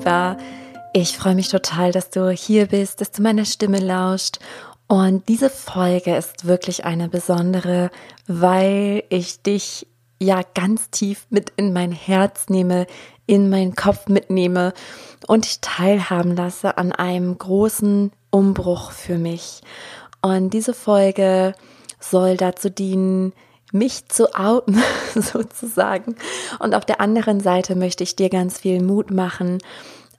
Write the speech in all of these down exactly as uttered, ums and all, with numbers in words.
Lieber. Ich freue mich total, dass du hier bist, dass du meiner Stimme lauscht. Und diese Folge ist wirklich eine besondere, weil ich dich ja ganz tief mit in mein Herz nehme, in meinen Kopf mitnehme und dich teilhaben lasse an einem großen Umbruch für mich. Und diese Folge soll dazu dienen, mich zu outen sozusagen. Und auf der anderen Seite möchte ich dir ganz viel Mut machen,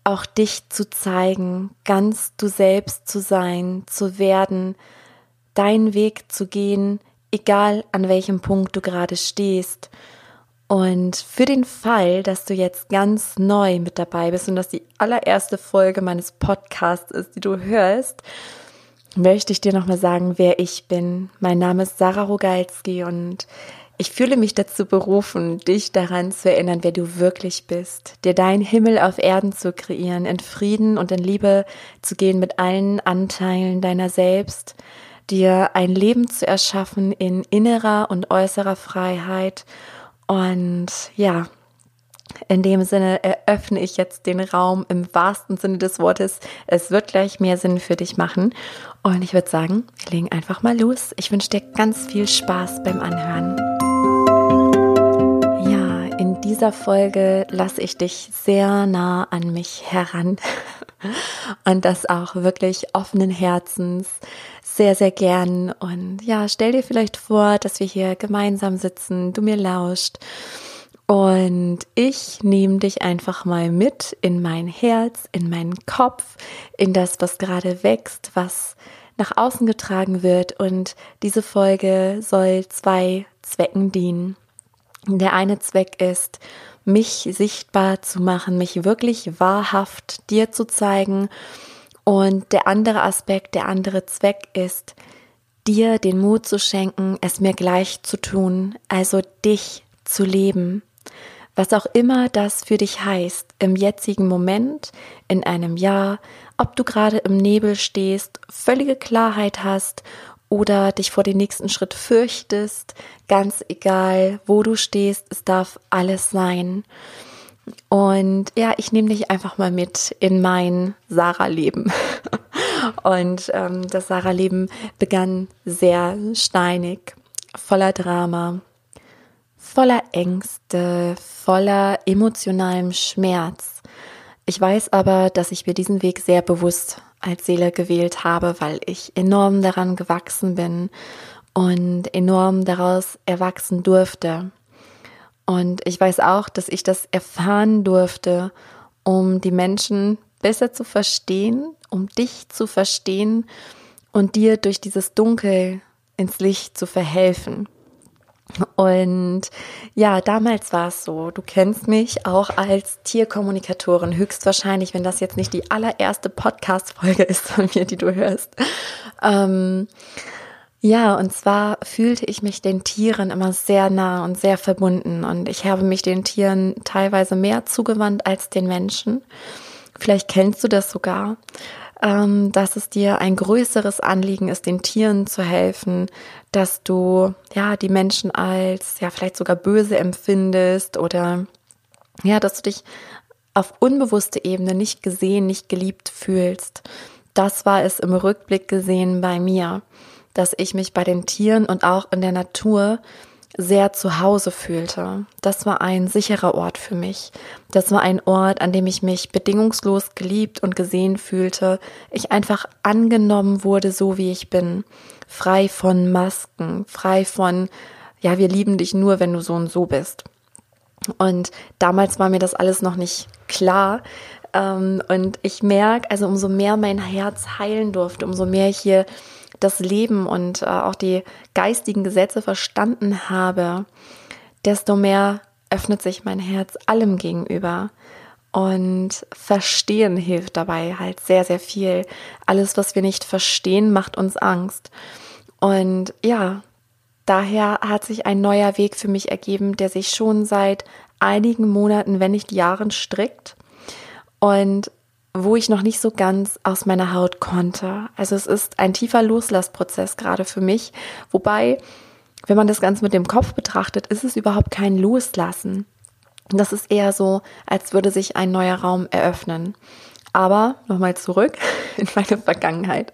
auch dich zu zeigen, ganz du selbst zu sein, zu werden, deinen Weg zu gehen, egal an welchem Punkt du gerade stehst. Und für den Fall, dass du jetzt ganz neu mit dabei bist und dass die allererste Folge meines Podcasts ist, die du hörst, möchte ich dir nochmal sagen, wer ich bin. Mein Name ist Sarah Rogalski und ich fühle mich dazu berufen, dich daran zu erinnern, wer du wirklich bist, dir deinen Himmel auf Erden zu kreieren, in Frieden und in Liebe zu gehen mit allen Anteilen deiner selbst, dir ein Leben zu erschaffen in innerer und äußerer Freiheit. Und ja, in dem Sinne eröffne ich jetzt den Raum im wahrsten Sinne des Wortes. Es wird gleich mehr Sinn für dich machen. Und ich würde sagen, wir legen einfach mal los. Ich wünsche dir ganz viel Spaß beim Anhören. Ja, in dieser Folge lasse ich dich sehr nah an mich heran. Und das auch wirklich offenen Herzens, sehr, sehr gern. Und ja, stell dir vielleicht vor, dass wir hier gemeinsam sitzen, du mir lauscht. Und ich nehme dich einfach mal mit in mein Herz, in meinen Kopf, in das, was gerade wächst, was nach außen getragen wird. Und diese Folge soll zwei Zwecken dienen. Der eine Zweck ist, mich sichtbar zu machen, mich wirklich wahrhaft dir zu zeigen. Und der andere Aspekt, der andere Zweck ist, dir den Mut zu schenken, es mir gleich zu tun, also dich zu leben. Was auch immer das für dich heißt, im jetzigen Moment, in einem Jahr, ob du gerade im Nebel stehst, völlige Klarheit hast oder dich vor den nächsten Schritt fürchtest, ganz egal, wo du stehst, es darf alles sein. Und ja, ich nehme dich einfach mal mit in mein Sarah-Leben. Und ähm, das Sarah-Leben begann sehr steinig, voller Drama, voller Ängste, voller emotionalem Schmerz. Ich weiß aber, dass ich mir diesen Weg sehr bewusst als Seele gewählt habe, weil ich enorm daran gewachsen bin und enorm daraus erwachsen durfte. Und ich weiß auch, dass ich das erfahren durfte, um die Menschen besser zu verstehen, um dich zu verstehen und dir durch dieses Dunkel ins Licht zu verhelfen. Und ja, damals war es so, du kennst mich auch als Tierkommunikatorin, höchstwahrscheinlich, wenn das jetzt nicht die allererste Podcast-Folge ist von mir, die du hörst. Ähm, ja, und zwar fühlte ich mich den Tieren immer sehr nah und sehr verbunden und ich habe mich den Tieren teilweise mehr zugewandt als den Menschen. Vielleicht kennst du das sogar, ähm, dass es dir ein größeres Anliegen ist, den Tieren zu helfen, dass du ja die Menschen als ja vielleicht sogar böse empfindest oder ja, dass du dich auf unbewusste Ebene nicht gesehen, nicht geliebt fühlst. Das war es im Rückblick gesehen bei mir, dass ich mich bei den Tieren und auch in der Natur sehr zu Hause fühlte. Das war ein sicherer Ort für mich. Das war ein Ort, an dem ich mich bedingungslos geliebt und gesehen fühlte. Ich einfach angenommen wurde, so wie ich bin. Frei von Masken, frei von, ja, wir lieben dich nur, wenn du so und so bist. Und damals war mir das alles noch nicht klar. Und ich merke, also umso mehr mein Herz heilen durfte, umso mehr ich hier das Leben und äh, auch die geistigen Gesetze verstanden habe, desto mehr öffnet sich mein Herz allem gegenüber. Und Verstehen hilft dabei halt sehr, sehr viel. Alles, was wir nicht verstehen, macht uns Angst. Und ja, daher hat sich ein neuer Weg für mich ergeben, der sich schon seit einigen Monaten, wenn nicht Jahren, strickt. Und wo ich noch nicht so ganz aus meiner Haut konnte. Also es ist ein tiefer Loslassprozess gerade für mich. Wobei, wenn man das Ganze mit dem Kopf betrachtet, ist es überhaupt kein Loslassen. Das ist eher so, als würde sich ein neuer Raum eröffnen. Aber nochmal zurück in meine Vergangenheit.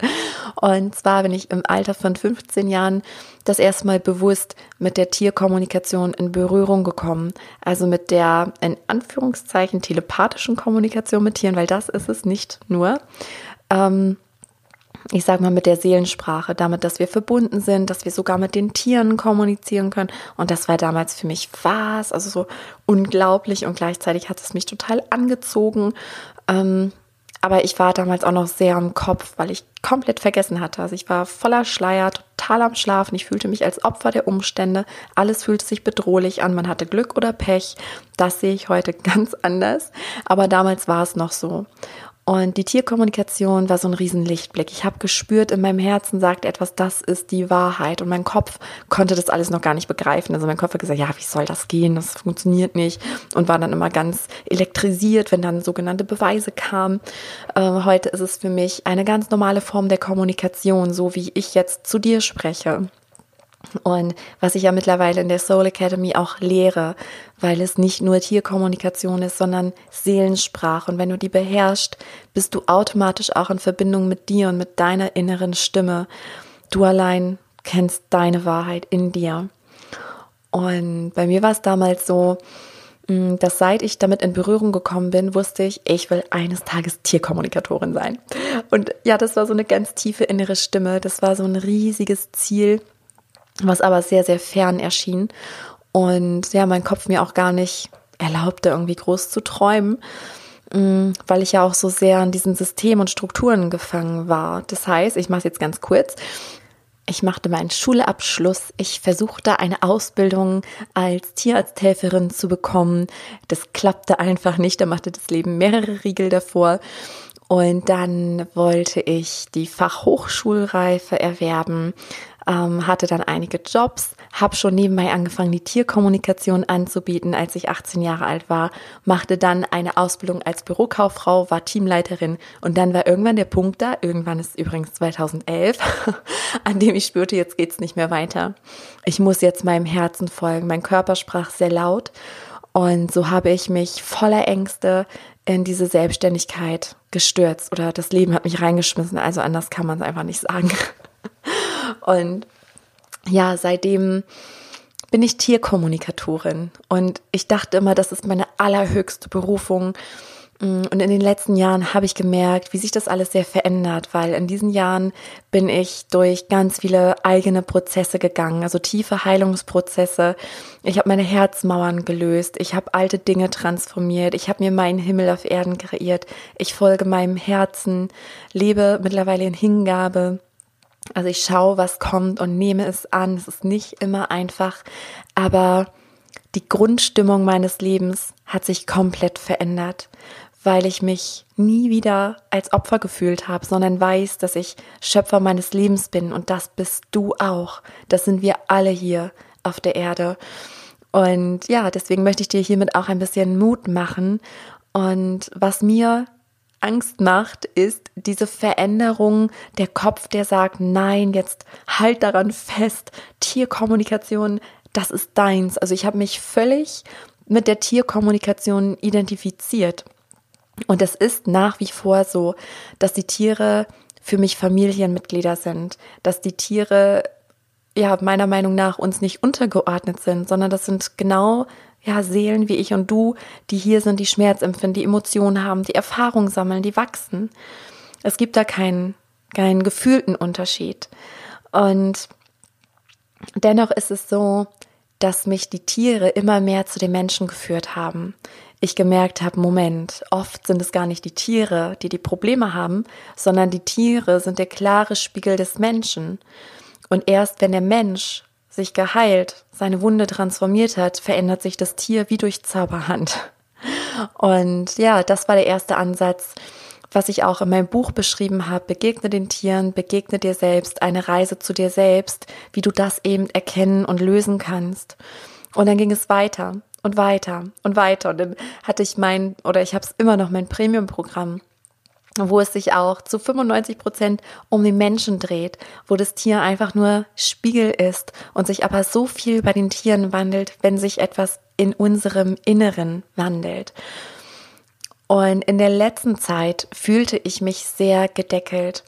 Und zwar bin ich im Alter von fünfzehn Jahren das erste Mal bewusst mit der Tierkommunikation in Berührung gekommen. Also mit der, in Anführungszeichen, telepathischen Kommunikation mit Tieren, weil das ist es nicht nur. Ähm, ich sage mal mit der Seelensprache, damit, dass wir verbunden sind, dass wir sogar mit den Tieren kommunizieren können. Und das war damals für mich was, also so unglaublich. Und gleichzeitig hat es mich total angezogen. Ähm, Aber ich war damals auch noch sehr im Kopf, weil ich komplett vergessen hatte. Also ich war voller Schleier, total am Schlafen. Ich fühlte mich als Opfer der Umstände. Alles fühlte sich bedrohlich an. Man hatte Glück oder Pech. Das sehe ich heute ganz anders. Aber damals war es noch so. Und die Tierkommunikation war so ein riesen Lichtblick. Ich habe gespürt, in meinem Herzen sagt etwas, das ist die Wahrheit. Und mein Kopf konnte das alles noch gar nicht begreifen. Also mein Kopf hat gesagt, ja, wie soll das gehen? Das funktioniert nicht. Und war dann immer ganz elektrisiert, wenn dann sogenannte Beweise kamen. Äh, heute ist es für mich eine ganz normale Form der Kommunikation, so wie ich jetzt zu dir spreche. Und was ich ja mittlerweile in der Soul Academy auch lehre, weil es nicht nur Tierkommunikation ist, sondern Seelensprache. Und wenn du die beherrschst, bist du automatisch auch in Verbindung mit dir und mit deiner inneren Stimme. Du allein kennst deine Wahrheit in dir. Und bei mir war es damals so, dass seit ich damit in Berührung gekommen bin, wusste ich, ich will eines Tages Tierkommunikatorin sein. Und ja, das war so eine ganz tiefe innere Stimme. Das war so ein riesiges Ziel, was aber sehr, sehr fern erschien und ja, mein Kopf mir auch gar nicht erlaubte, irgendwie groß zu träumen, weil ich ja auch so sehr an diesen Systemen und Strukturen gefangen war. Das heißt, ich mache es jetzt ganz kurz, ich machte meinen Schulabschluss, ich versuchte eine Ausbildung als Tierarzthelferin zu bekommen, das klappte einfach nicht, da machte das Leben mehrere Riegel davor. Und dann wollte ich die Fachhochschulreife erwerben, ähm, hatte dann einige Jobs, habe schon nebenbei angefangen, die Tierkommunikation anzubieten, als ich achtzehn Jahre alt war, machte dann eine Ausbildung als Bürokauffrau, war Teamleiterin und dann war irgendwann der Punkt da, irgendwann ist übrigens zweitausendelf, an dem ich spürte, jetzt geht's nicht mehr weiter. Ich muss jetzt meinem Herzen folgen. Mein Körper sprach sehr laut und so habe ich mich voller Ängste in diese Selbstständigkeit gestürzt oder das Leben hat mich reingeschmissen, also anders kann man es einfach nicht sagen. Und ja, seitdem bin ich Tierkommunikatorin und ich dachte immer, das ist meine allerhöchste Berufung. Und in den letzten Jahren habe ich gemerkt, wie sich das alles sehr verändert, weil in diesen Jahren bin ich durch ganz viele eigene Prozesse gegangen, also tiefe Heilungsprozesse. Ich habe meine Herzmauern gelöst, ich habe alte Dinge transformiert, ich habe mir meinen Himmel auf Erden kreiert, ich folge meinem Herzen, lebe mittlerweile in Hingabe. Also ich schaue, was kommt und nehme es an. Es ist nicht immer einfach, aber die Grundstimmung meines Lebens hat sich komplett verändert, weil ich mich nie wieder als Opfer gefühlt habe, sondern weiß, dass ich Schöpfer meines Lebens bin und das bist du auch. Das sind wir alle hier auf der Erde. Und ja, deswegen möchte ich dir hiermit auch ein bisschen Mut machen. Und was mir Angst macht, ist diese Veränderung, der Kopf, der sagt, nein, jetzt halt daran fest, Tierkommunikation, das ist deins. Also ich habe mich völlig mit der Tierkommunikation identifiziert. Und es ist nach wie vor so, dass die Tiere für mich Familienmitglieder sind, dass die Tiere ja meiner Meinung nach uns nicht untergeordnet sind, sondern das sind genau ja Seelen wie ich und du, die hier sind, die Schmerz empfinden, die Emotionen haben, die Erfahrung sammeln, die wachsen. Es gibt da keinen, keinen gefühlten Unterschied. Und dennoch ist es so, dass mich die Tiere immer mehr zu den Menschen geführt haben. Ich gemerkt habe, Moment, oft sind es gar nicht die Tiere, die die Probleme haben, sondern die Tiere sind der klare Spiegel des Menschen. Und erst wenn der Mensch sich geheilt, seine Wunde transformiert hat, verändert sich das Tier wie durch Zauberhand. Und ja, das war der erste Ansatz, was ich auch in meinem Buch beschrieben habe, begegne den Tieren, begegne dir selbst, eine Reise zu dir selbst, wie du das eben erkennen und lösen kannst. Und dann ging es weiter und weiter und weiter und dann hatte ich mein, oder ich habe es immer noch, mein Premium-Programm, wo es sich auch zu fünfundneunzig Prozent um den Menschen dreht, wo das Tier einfach nur Spiegel ist und sich aber so viel bei den Tieren wandelt, wenn sich etwas in unserem Inneren wandelt. Und in der letzten Zeit fühlte ich mich sehr gedeckelt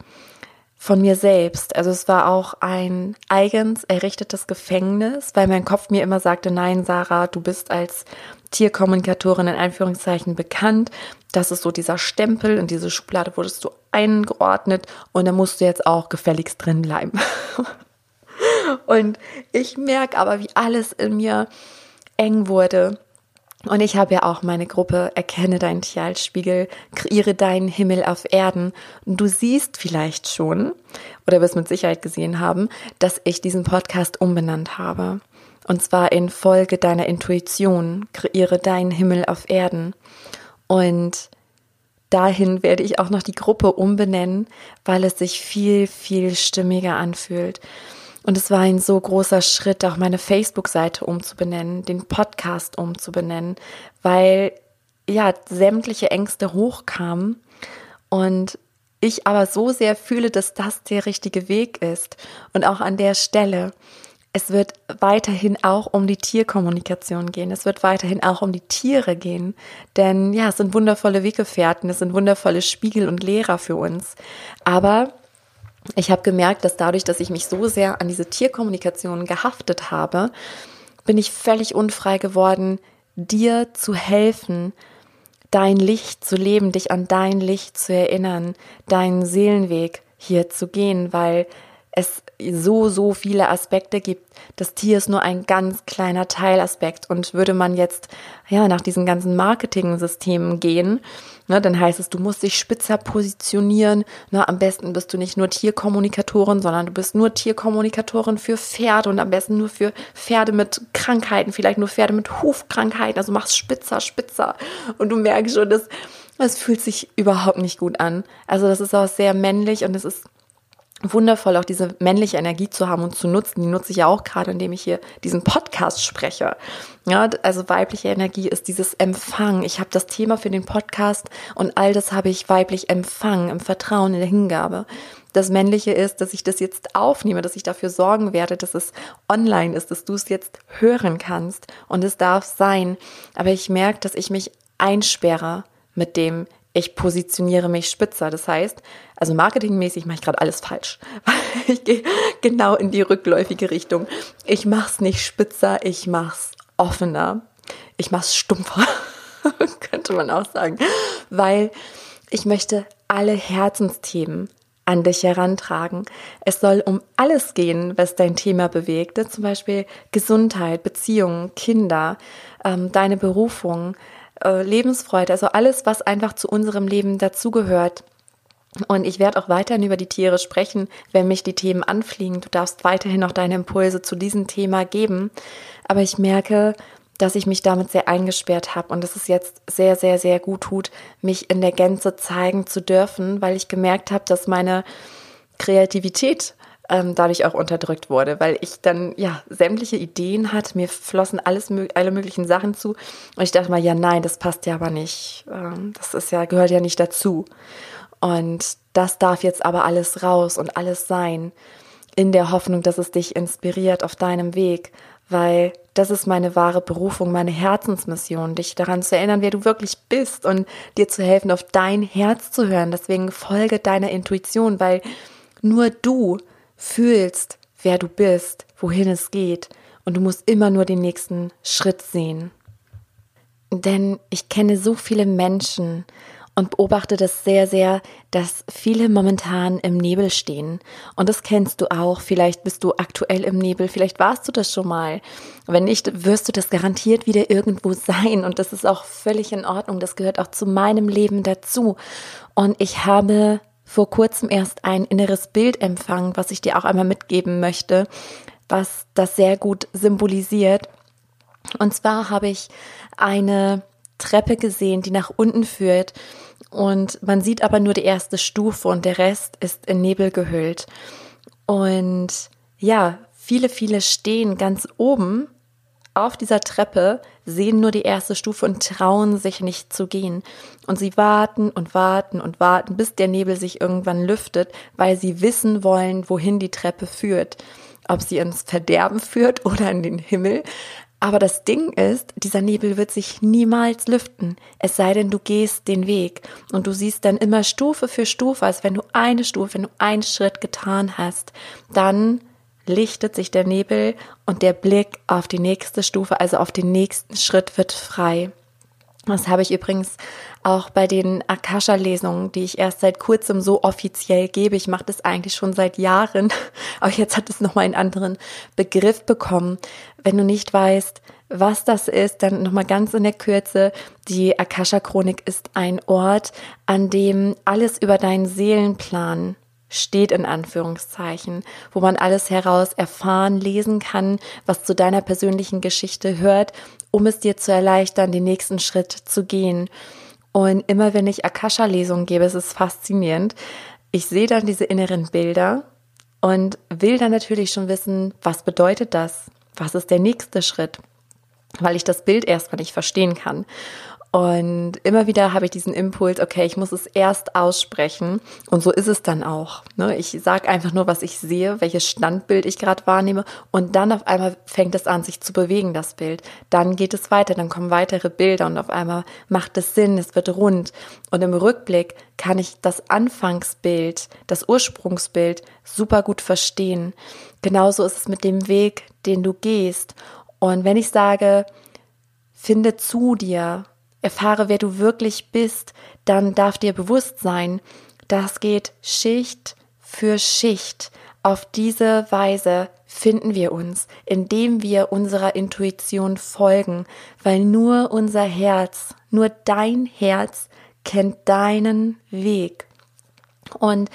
von mir selbst. Also es war auch ein eigens errichtetes Gefängnis, weil mein Kopf mir immer sagte, nein, Sarah, du bist als Tierkommunikatorin in Anführungszeichen bekannt. Das ist so dieser Stempel, in diese Schublade wurdest du eingeordnet und da musst du jetzt auch gefälligst drin bleiben. Und ich merke aber, wie alles in mir eng wurde. Und ich habe ja auch meine Gruppe Erkenne dein Tier als Spiegel, kreiere deinen Himmel auf Erden. Und du siehst vielleicht schon, oder wirst mit Sicherheit gesehen haben, dass ich diesen Podcast umbenannt habe. Und zwar in Folge deiner Intuition, kreiere deinen Himmel auf Erden. Und dahin werde ich auch noch die Gruppe umbenennen, weil es sich viel, viel stimmiger anfühlt. Und es war ein so großer Schritt, auch meine Facebook-Seite umzubenennen, den Podcast umzubenennen, weil ja sämtliche Ängste hochkamen und ich aber so sehr fühle, dass das der richtige Weg ist. Und auch an der Stelle, es wird weiterhin auch um die Tierkommunikation gehen, es wird weiterhin auch um die Tiere gehen, denn ja, es sind wundervolle Weggefährten, es sind wundervolle Spiegel und Lehrer für uns, aber ich habe gemerkt, dass dadurch, dass ich mich so sehr an diese Tierkommunikation gehaftet habe, bin ich völlig unfrei geworden, dir zu helfen, dein Licht zu leben, dich an dein Licht zu erinnern, deinen Seelenweg hier zu gehen, weil es so, so viele Aspekte gibt. Das Tier ist nur ein ganz kleiner Teilaspekt und würde man jetzt ja nach diesen ganzen Marketing-Systemen gehen, ne, dann heißt es, du musst dich spitzer positionieren, ne, am besten bist du nicht nur Tierkommunikatorin, sondern du bist nur Tierkommunikatorin für Pferde und am besten nur für Pferde mit Krankheiten, vielleicht nur Pferde mit Hufkrankheiten, also mach's spitzer, spitzer und du merkst schon, das, das fühlt sich überhaupt nicht gut an. Also das ist auch sehr männlich und es ist wundervoll, auch diese männliche Energie zu haben und zu nutzen. Die nutze ich ja auch gerade, indem ich hier diesen Podcast spreche. Ja, also weibliche Energie ist dieses Empfangen. Ich habe das Thema für den Podcast und all das habe ich weiblich empfangen, im Vertrauen, in der Hingabe. Das Männliche ist, dass ich das jetzt aufnehme, dass ich dafür sorgen werde, dass es online ist, dass du es jetzt hören kannst und es darf sein. Aber ich merke, dass ich mich einsperre mit dem, ich positioniere mich spitzer. Das heißt, also marketingmäßig mache ich gerade alles falsch. Ich gehe genau in die rückläufige Richtung. Ich mache es nicht spitzer, ich mache es offener. Ich mache es stumpfer, könnte man auch sagen. Weil ich möchte alle Herzensthemen an dich herantragen. Es soll um alles gehen, was dein Thema bewegt. Zum Beispiel Gesundheit, Beziehungen, Kinder, deine Berufung, Lebensfreude, also alles, was einfach zu unserem Leben dazugehört. Und ich werde auch weiterhin über die Tiere sprechen, wenn mich die Themen anfliegen. Du darfst weiterhin noch deine Impulse zu diesem Thema geben. Aber ich merke, dass ich mich damit sehr eingesperrt habe und dass es jetzt sehr, sehr, sehr gut tut, mich in der Gänze zeigen zu dürfen, weil ich gemerkt habe, dass meine Kreativität dadurch auch unterdrückt wurde, weil ich dann ja sämtliche Ideen hatte, mir flossen alles, alle möglichen Sachen zu und ich dachte mal, ja nein, das passt ja aber nicht, das ist ja, gehört ja nicht dazu und das darf jetzt aber alles raus und alles sein, in der Hoffnung, dass es dich inspiriert auf deinem Weg, weil das ist meine wahre Berufung, meine Herzensmission, dich daran zu erinnern, wer du wirklich bist und dir zu helfen, auf dein Herz zu hören, deswegen folge deiner Intuition, weil nur du fühlst, wer du bist, wohin es geht und du musst immer nur den nächsten Schritt sehen. Denn ich kenne so viele Menschen und beobachte das sehr, sehr, dass viele momentan im Nebel stehen und das kennst du auch, vielleicht bist du aktuell im Nebel, vielleicht warst du das schon mal, wenn nicht, wirst du das garantiert wieder irgendwo sein und das ist auch völlig in Ordnung, das gehört auch zu meinem Leben dazu und ich habe vor kurzem erst ein inneres Bild empfangen, was ich dir auch einmal mitgeben möchte, was das sehr gut symbolisiert. Und zwar habe ich eine Treppe gesehen, die nach unten führt und man sieht aber nur die erste Stufe und der Rest ist in Nebel gehüllt. Und ja, viele, viele stehen ganz oben auf dieser Treppe, sehen nur die erste Stufe und trauen sich nicht zu gehen. Und sie warten und warten und warten, bis der Nebel sich irgendwann lüftet, weil sie wissen wollen, wohin die Treppe führt. Ob sie ins Verderben führt oder in den Himmel. Aber das Ding ist, dieser Nebel wird sich niemals lüften, es sei denn, du gehst den Weg und du siehst dann immer Stufe für Stufe, als wenn du eine Stufe, wenn du einen Schritt getan hast, dann lichtet sich der Nebel und der Blick auf die nächste Stufe, also auf den nächsten Schritt wird frei. Das habe ich übrigens auch bei den Akasha-Lesungen, die ich erst seit kurzem so offiziell gebe. Ich mache das eigentlich schon seit Jahren, aber jetzt hat es nochmal einen anderen Begriff bekommen. Wenn du nicht weißt, was das ist, dann nochmal ganz in der Kürze. Die Akasha-Chronik ist ein Ort, an dem alles über deinen Seelenplan steht, in Anführungszeichen, wo man alles heraus erfahren, lesen kann, was zu deiner persönlichen Geschichte hört, um es dir zu erleichtern, den nächsten Schritt zu gehen. Und immer wenn ich Akasha-Lesungen gebe, es ist faszinierend, ich sehe dann diese inneren Bilder und will dann natürlich schon wissen, was bedeutet das? Was ist der nächste Schritt? Weil ich das Bild erstmal nicht verstehen kann. Und immer wieder habe ich diesen Impuls, okay, ich muss es erst aussprechen, und so ist es dann auch. Ne? Ich sage einfach nur, was ich sehe, welches Standbild ich gerade wahrnehme, und dann auf einmal fängt es an, sich zu bewegen, das Bild. Dann geht es weiter, dann kommen weitere Bilder und auf einmal macht es Sinn, es wird rund. Und im Rückblick kann ich das Anfangsbild, das Ursprungsbild super gut verstehen. Genauso ist es mit dem Weg, den du gehst. Und wenn ich sage, finde zu dir, erfahre, wer du wirklich bist, dann darf dir bewusst sein, das geht Schicht für Schicht. Auf diese Weise finden wir uns, indem wir unserer Intuition folgen, weil nur unser Herz, nur dein Herz kennt deinen Weg. Und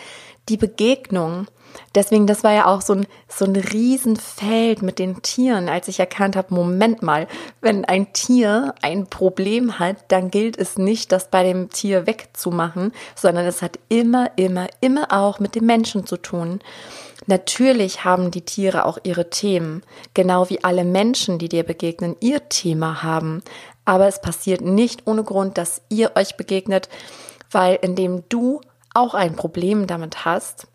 die Begegnung, deswegen, das war ja auch so ein, so ein Riesenfeld mit den Tieren, als ich erkannt habe, Moment mal, wenn ein Tier ein Problem hat, dann gilt es nicht, das bei dem Tier wegzumachen, sondern es hat immer, immer, immer auch mit dem Menschen zu tun. Natürlich haben die Tiere auch ihre Themen, genau wie alle Menschen, die dir begegnen, ihr Thema haben. Aber es passiert nicht ohne Grund, dass ihr euch begegnet, weil indem du auch ein Problem damit hast,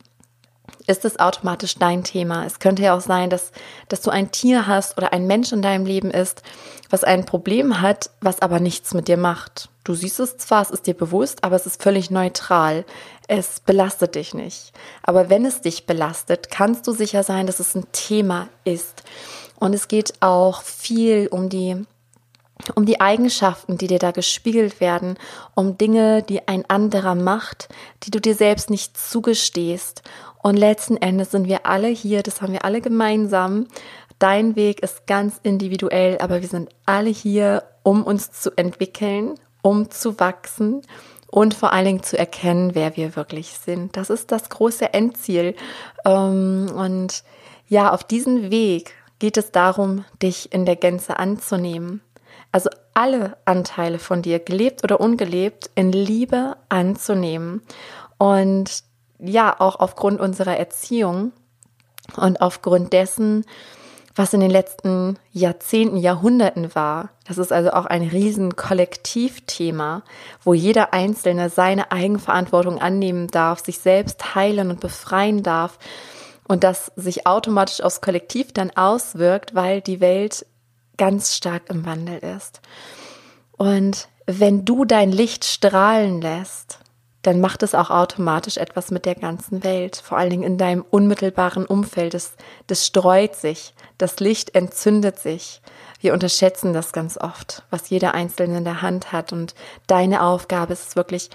ist es automatisch dein Thema. Es könnte ja auch sein, dass, dass du ein Tier hast oder ein Mensch in deinem Leben ist, was ein Problem hat, was aber nichts mit dir macht. Du siehst es zwar, es ist dir bewusst, aber es ist völlig neutral. Es belastet dich nicht. Aber wenn es dich belastet, kannst du sicher sein, dass es ein Thema ist. Und es geht auch viel um die um die Eigenschaften, die dir da gespiegelt werden, um Dinge, die ein anderer macht, die du dir selbst nicht zugestehst. Und letzten Endes sind wir alle hier, das haben wir alle gemeinsam. Dein Weg ist ganz individuell, aber wir sind alle hier, um uns zu entwickeln, um zu wachsen und vor allen Dingen zu erkennen, wer wir wirklich sind. Das ist das große Endziel. Und ja, auf diesem Weg geht es darum, dich in der Gänze anzunehmen. Also alle Anteile von dir, gelebt oder ungelebt, in Liebe anzunehmen. Und ja, auch aufgrund unserer Erziehung und aufgrund dessen, was in den letzten Jahrzehnten, Jahrhunderten war. Das ist also auch ein riesen Kollektivthema, wo jeder Einzelne seine Eigenverantwortung annehmen darf, sich selbst heilen und befreien darf. Und das sich automatisch aufs Kollektiv dann auswirkt, weil die Welt ganz stark im Wandel ist. Und wenn du dein Licht strahlen lässt, dann macht es auch automatisch etwas mit der ganzen Welt, vor allen Dingen in deinem unmittelbaren Umfeld. Das, das streut sich, das Licht entzündet sich. Wir unterschätzen das ganz oft, was jeder Einzelne in der Hand hat. Und deine Aufgabe ist es wirklich,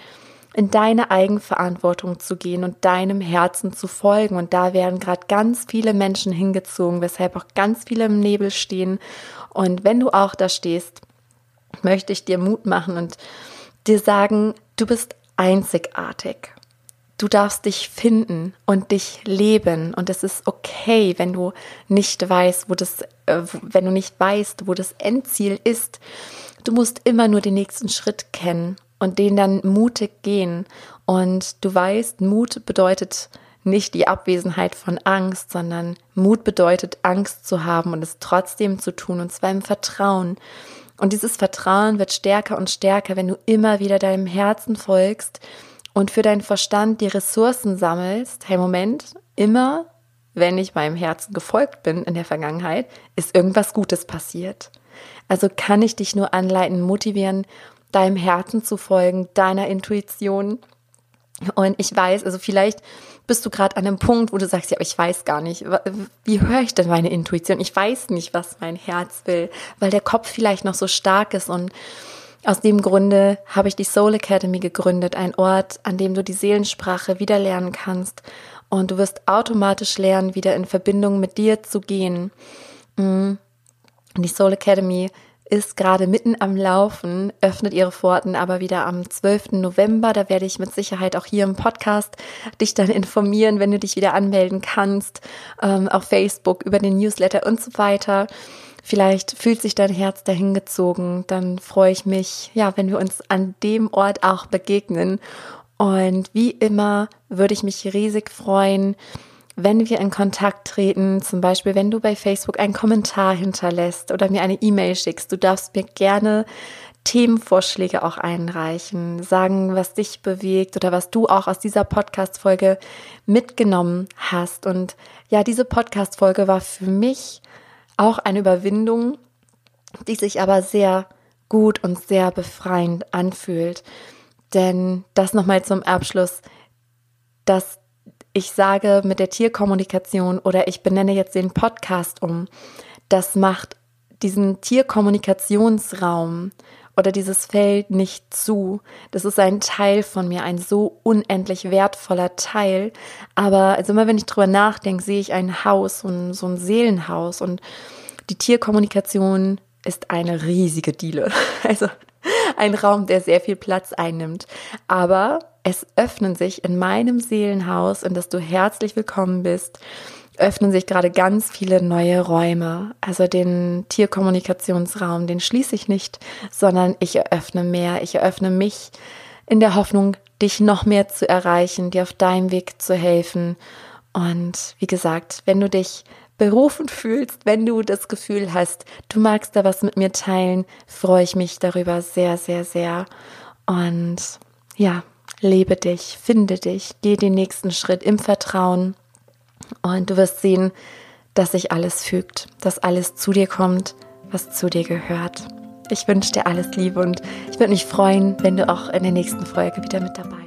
in deine Eigenverantwortung zu gehen und deinem Herzen zu folgen. Und da werden gerade ganz viele Menschen hingezogen, weshalb auch ganz viele im Nebel stehen. Und wenn du auch da stehst, möchte ich dir Mut machen und dir sagen, du bist einzigartig. Du darfst dich finden und dich leben, und es ist okay, wenn du nicht weißt, wo das, äh, wenn du nicht weißt, wo das Endziel ist. Du musst immer nur den nächsten Schritt kennen und den dann mutig gehen. Und du weißt, Mut bedeutet nicht die Abwesenheit von Angst, sondern Mut bedeutet, Angst zu haben und es trotzdem zu tun, und zwar im Vertrauen. Und dieses Vertrauen wird stärker und stärker, wenn du immer wieder deinem Herzen folgst und für deinen Verstand die Ressourcen sammelst. Hey, Moment, immer wenn ich meinem Herzen gefolgt bin in der Vergangenheit, ist irgendwas Gutes passiert. Also kann ich dich nur anleiten, motivieren, deinem Herzen zu folgen, deiner Intuition. Und ich weiß, also vielleicht bist du gerade an einem Punkt, wo du sagst, ja, aber ich weiß gar nicht, wie höre ich denn meine Intuition? Ich weiß nicht, was mein Herz will, weil der Kopf vielleicht noch so stark ist. Und aus dem Grunde habe ich die Soul Academy gegründet, ein Ort, an dem du die Seelensprache wieder lernen kannst. Und du wirst automatisch lernen, wieder in Verbindung mit dir zu gehen. Und die Soul Academy ist gerade mitten am Laufen, öffnet ihre Pforten aber wieder am zwölften November. Da werde ich mit Sicherheit auch hier im Podcast dich dann informieren, wenn du dich wieder anmelden kannst, ähm, auf Facebook, über den Newsletter und so weiter. Vielleicht fühlt sich dein Herz dahin gezogen, dann freue ich mich, ja, wenn wir uns an dem Ort auch begegnen. Und wie immer würde ich mich riesig freuen, wenn wir in Kontakt treten, zum Beispiel wenn du bei Facebook einen Kommentar hinterlässt oder mir eine E-Mail schickst. Du darfst mir gerne Themenvorschläge auch einreichen, sagen, was dich bewegt oder was du auch aus dieser Podcast-Folge mitgenommen hast. Und ja, diese Podcast-Folge war für mich auch eine Überwindung, die sich aber sehr gut und sehr befreiend anfühlt. Denn das nochmal zum Abschluss, dass ich sage mit der Tierkommunikation oder ich benenne jetzt den Podcast um, das macht diesen Tierkommunikationsraum oder dieses Feld nicht zu. Das ist ein Teil von mir, ein so unendlich wertvoller Teil. Aber also immer wenn ich drüber nachdenke, sehe ich ein Haus, so ein, so ein Seelenhaus, und die Tierkommunikation ist eine riesige Diele. Also ein Raum, der sehr viel Platz einnimmt. Aber es öffnen sich in meinem Seelenhaus, in das du herzlich willkommen bist, öffnen sich gerade ganz viele neue Räume. Also den Tierkommunikationsraum, den schließe ich nicht, sondern ich eröffne mehr. Ich eröffne mich in der Hoffnung, dich noch mehr zu erreichen, dir auf deinem Weg zu helfen. Und wie gesagt, wenn du dich berufen fühlst, wenn du das Gefühl hast, du magst da was mit mir teilen, freue ich mich darüber sehr, sehr, sehr. Und ja, lebe dich, finde dich, geh den nächsten Schritt im Vertrauen und du wirst sehen, dass sich alles fügt, dass alles zu dir kommt, was zu dir gehört. Ich wünsche dir alles Liebe und ich würde mich freuen, wenn du auch in der nächsten Folge wieder mit dabei bist.